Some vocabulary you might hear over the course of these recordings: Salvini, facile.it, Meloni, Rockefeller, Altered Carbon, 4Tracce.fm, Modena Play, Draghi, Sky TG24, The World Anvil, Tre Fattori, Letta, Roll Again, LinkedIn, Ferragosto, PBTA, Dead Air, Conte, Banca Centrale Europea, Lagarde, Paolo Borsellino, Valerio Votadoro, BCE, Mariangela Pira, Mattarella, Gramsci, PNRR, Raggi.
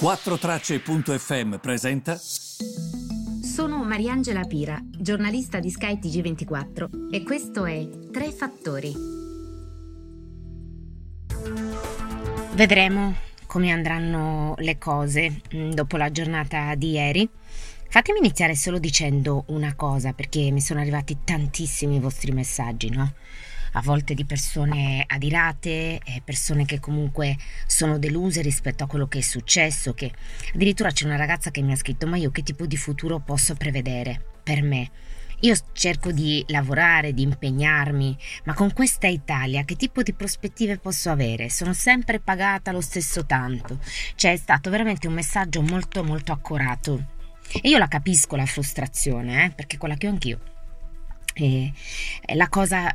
4Tracce.fm presenta... Sono Mariangela Pira, giornalista di Sky TG24, e questo è Tre Fattori. Vedremo come andranno le cose dopo la giornata di ieri. Fatemi iniziare solo dicendo una cosa, perché mi sono arrivati tantissimi vostri messaggi, no? A volte di persone adirate, persone che comunque sono deluse rispetto a quello che è successo, che addirittura c'è una ragazza che mi ha scritto: ma io che tipo di futuro posso prevedere per me? Io cerco di lavorare, di impegnarmi, ma con questa Italia che tipo di prospettive posso avere? Sono sempre pagata lo stesso tanto. Cioè, è stato veramente un messaggio molto molto accorato, e io la capisco la frustrazione, perché quella che ho anch'io. E la cosa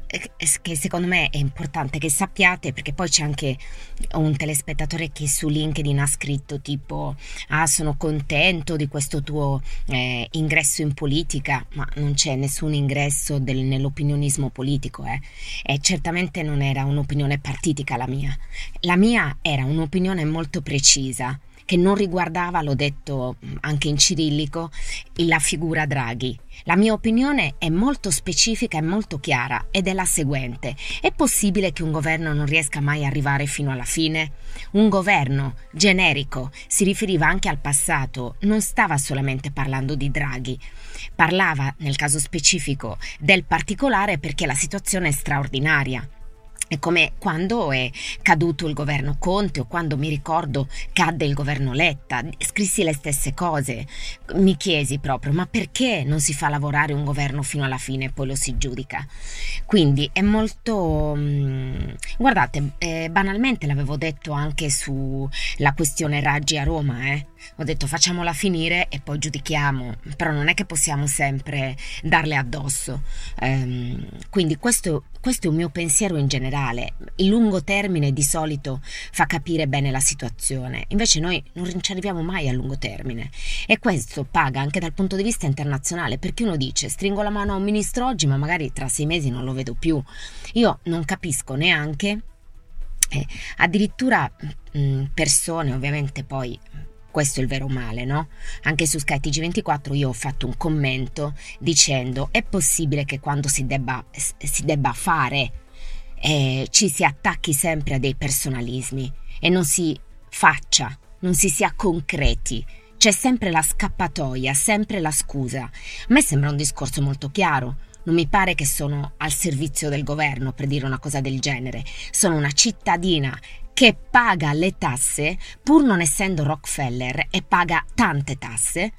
che secondo me è importante che sappiate, perché poi c'è anche un telespettatore che su LinkedIn ha scritto tipo: ah, sono contento di questo tuo ingresso in politica, ma non c'è nessun ingresso nell'opinionismo politico, e certamente non era un'opinione partitica la mia era un'opinione molto precisa, che non riguardava, l'ho detto anche in cirillico, la figura Draghi. La mia opinione è molto specifica e molto chiara, ed è la seguente: è possibile che un governo non riesca mai a arrivare fino alla fine? Un governo generico, si riferiva anche al passato, non stava solamente parlando di Draghi, parlava nel caso specifico del particolare, perché la situazione è straordinaria. È come quando è caduto il governo Conte, o quando, mi ricordo, cadde il governo Letta, scrissi le stesse cose, mi chiesi proprio: ma perché non si fa lavorare un governo fino alla fine e poi lo si giudica? Quindi è molto... guardate, banalmente l'avevo detto anche sulla questione Raggi a Roma, ho detto facciamola finire e poi giudichiamo, però non è che possiamo sempre darle addosso. Quindi questo è un mio pensiero in generale. Il lungo termine di solito fa capire bene la situazione, invece noi non ci arriviamo mai a lungo termine, e questo paga anche dal punto di vista internazionale, perché uno dice: stringo la mano a un ministro oggi, ma magari tra 6 mesi non lo vedo più. Io non capisco neanche addirittura persone, ovviamente poi questo è il vero male, no? Anche su Sky TG24 io ho fatto un commento dicendo: è possibile che quando si debba fare ci si attacchi sempre a dei personalismi e non si sia concreti. C'è sempre la scappatoia, sempre la scusa. A me sembra un discorso molto chiaro. Non mi pare che sono al servizio del governo per dire una cosa del genere. Sono una cittadina che paga le tasse, pur non essendo Rockefeller, e paga tante tasse,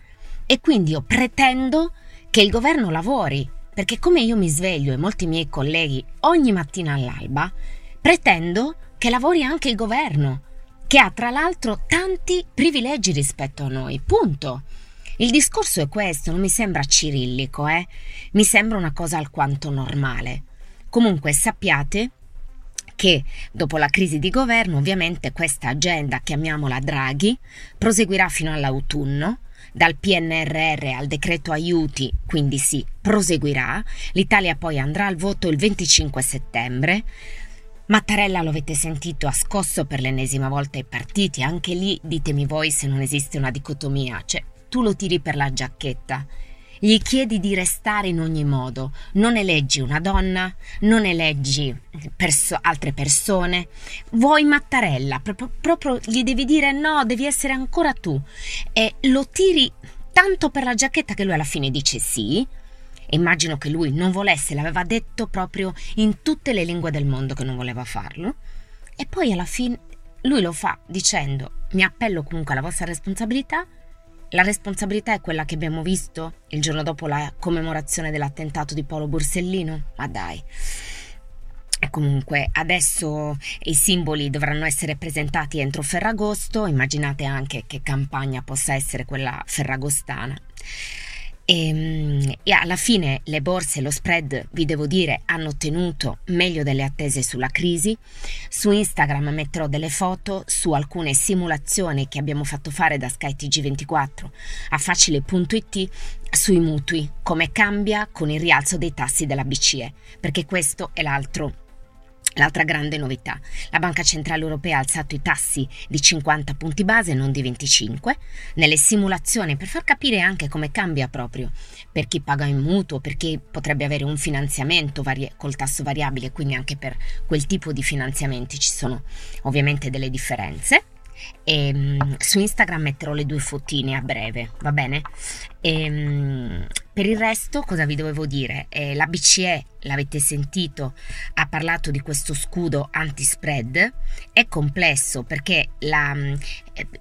e quindi io pretendo che il governo lavori, perché come io mi sveglio e molti miei colleghi ogni mattina all'alba, pretendo che lavori anche il governo, che ha tra l'altro tanti privilegi rispetto a noi, punto. Il discorso è questo, non mi sembra cirillico, mi sembra una cosa alquanto normale. Comunque sappiate che dopo la crisi di governo, ovviamente questa agenda, chiamiamola Draghi, proseguirà fino all'autunno, dal PNRR al decreto aiuti, quindi sì, proseguirà. L'Italia poi andrà al voto il 25 settembre. Mattarella, lo avete sentito, ha scosso per l'ennesima volta i partiti. Anche lì ditemi voi se non esiste una dicotomia, cioè tu lo tiri per la giacchetta, gli chiedi di restare in ogni modo, non eleggi una donna, non eleggi altre persone, vuoi Mattarella, proprio gli devi dire no, devi essere ancora tu, e lo tiri tanto per la giacchetta che lui alla fine dice sì. Immagino che lui non volesse, l'aveva detto proprio in tutte le lingue del mondo che non voleva farlo, e poi alla fine lui lo fa dicendo: mi appello comunque alla vostra responsabilità. La responsabilità è quella che abbiamo visto il giorno dopo la commemorazione dell'attentato di Paolo Borsellino? Ma dai, Comunque adesso i simboli dovranno essere presentati entro Ferragosto, immaginate anche che campagna possa essere quella ferragostana. E alla fine le borse e lo spread, vi devo dire, hanno tenuto meglio delle attese sulla crisi. Su Instagram metterò delle foto su alcune simulazioni che abbiamo fatto fare da Sky TG24 a facile.it sui mutui, come cambia con il rialzo dei tassi della BCE, perché questo è l'altra grande novità. La Banca Centrale Europea ha alzato i tassi di 50 punti base, non di 25, nelle simulazioni per far capire anche come cambia proprio per chi paga in mutuo, per chi potrebbe avere un finanziamento col tasso variabile, quindi anche per quel tipo di finanziamenti ci sono ovviamente delle differenze. Su Instagram metterò le due fotine a breve, va bene? Per il resto cosa vi dovevo dire? La BCE, l'avete sentito, ha parlato di questo scudo anti-spread. È complesso perché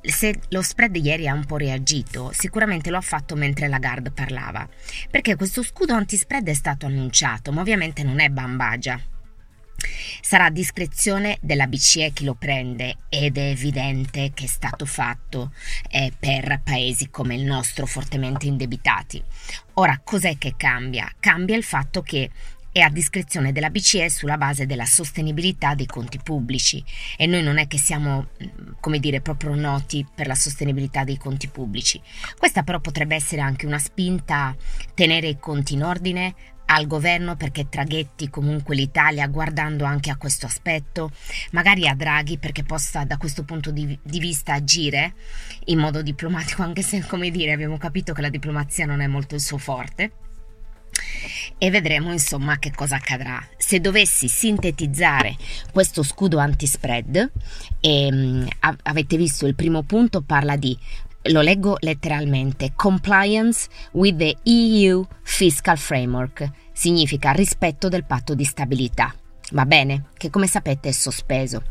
se lo spread ieri ha un po' reagito, sicuramente lo ha fatto mentre Lagarde parlava, perché questo scudo anti-spread è stato annunciato, ma ovviamente non è bambagia. Sarà a discrezione della BCE chi lo prende, ed è evidente che è stato fatto per paesi come il nostro fortemente indebitati. Ora, cos'è che cambia? Cambia il fatto che è a discrezione della BCE sulla base della sostenibilità dei conti pubblici, e noi non è che siamo, come dire, proprio noti per la sostenibilità dei conti pubblici. Questa però potrebbe essere anche una spinta a tenere i conti in ordine al governo, perché traghetti comunque l'Italia, guardando anche a questo aspetto, magari a Draghi, perché possa da questo punto di vista agire in modo diplomatico, anche se, come dire, abbiamo capito che la diplomazia non è molto il suo forte. E vedremo insomma che cosa accadrà. Se dovessi sintetizzare questo scudo anti-spread, avete visto il primo punto, parla di, lo leggo letteralmente, compliance with the EU fiscal framework, significa rispetto del patto di stabilità, va bene, che come sapete è sospeso.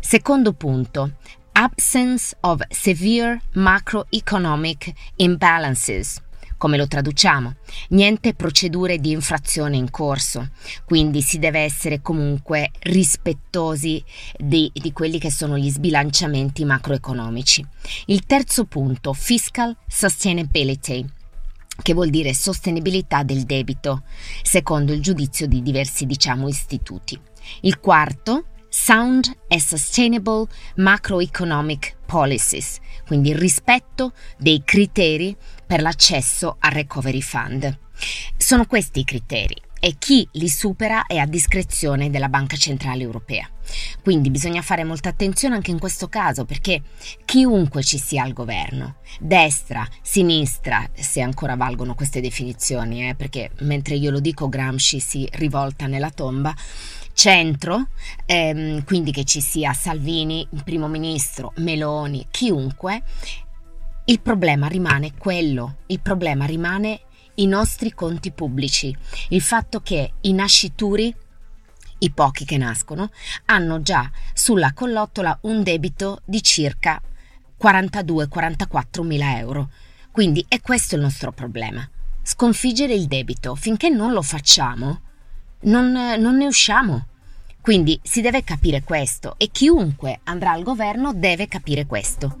Secondo punto, absence of severe macroeconomic imbalances. Come lo traduciamo? Niente procedure di infrazione in corso, quindi si deve essere comunque rispettosi di quelli che sono gli sbilanciamenti macroeconomici. Il terzo punto, fiscal sustainability, che vuol dire sostenibilità del debito, secondo il giudizio di diversi, istituti. Il quarto, sound and sustainable macroeconomic policies, quindi il rispetto dei criteri per l'accesso al recovery fund. Sono questi i criteri, e chi li supera è a discrezione della Banca Centrale Europea. Quindi bisogna fare molta attenzione anche in questo caso, perché chiunque ci sia al governo, destra, sinistra, se ancora valgono queste definizioni, perché mentre io lo dico Gramsci si rivolta nella tomba, centro, quindi che ci sia Salvini, primo ministro, Meloni, chiunque, il problema rimane quello, il problema rimane i nostri conti pubblici, il fatto che i nascituri, i pochi che nascono, hanno già sulla collottola un debito di circa 42-44 mila euro, quindi è questo il nostro problema, sconfiggere il debito. Finché non lo facciamo non ne usciamo, quindi si deve capire questo, e chiunque andrà al governo deve capire questo.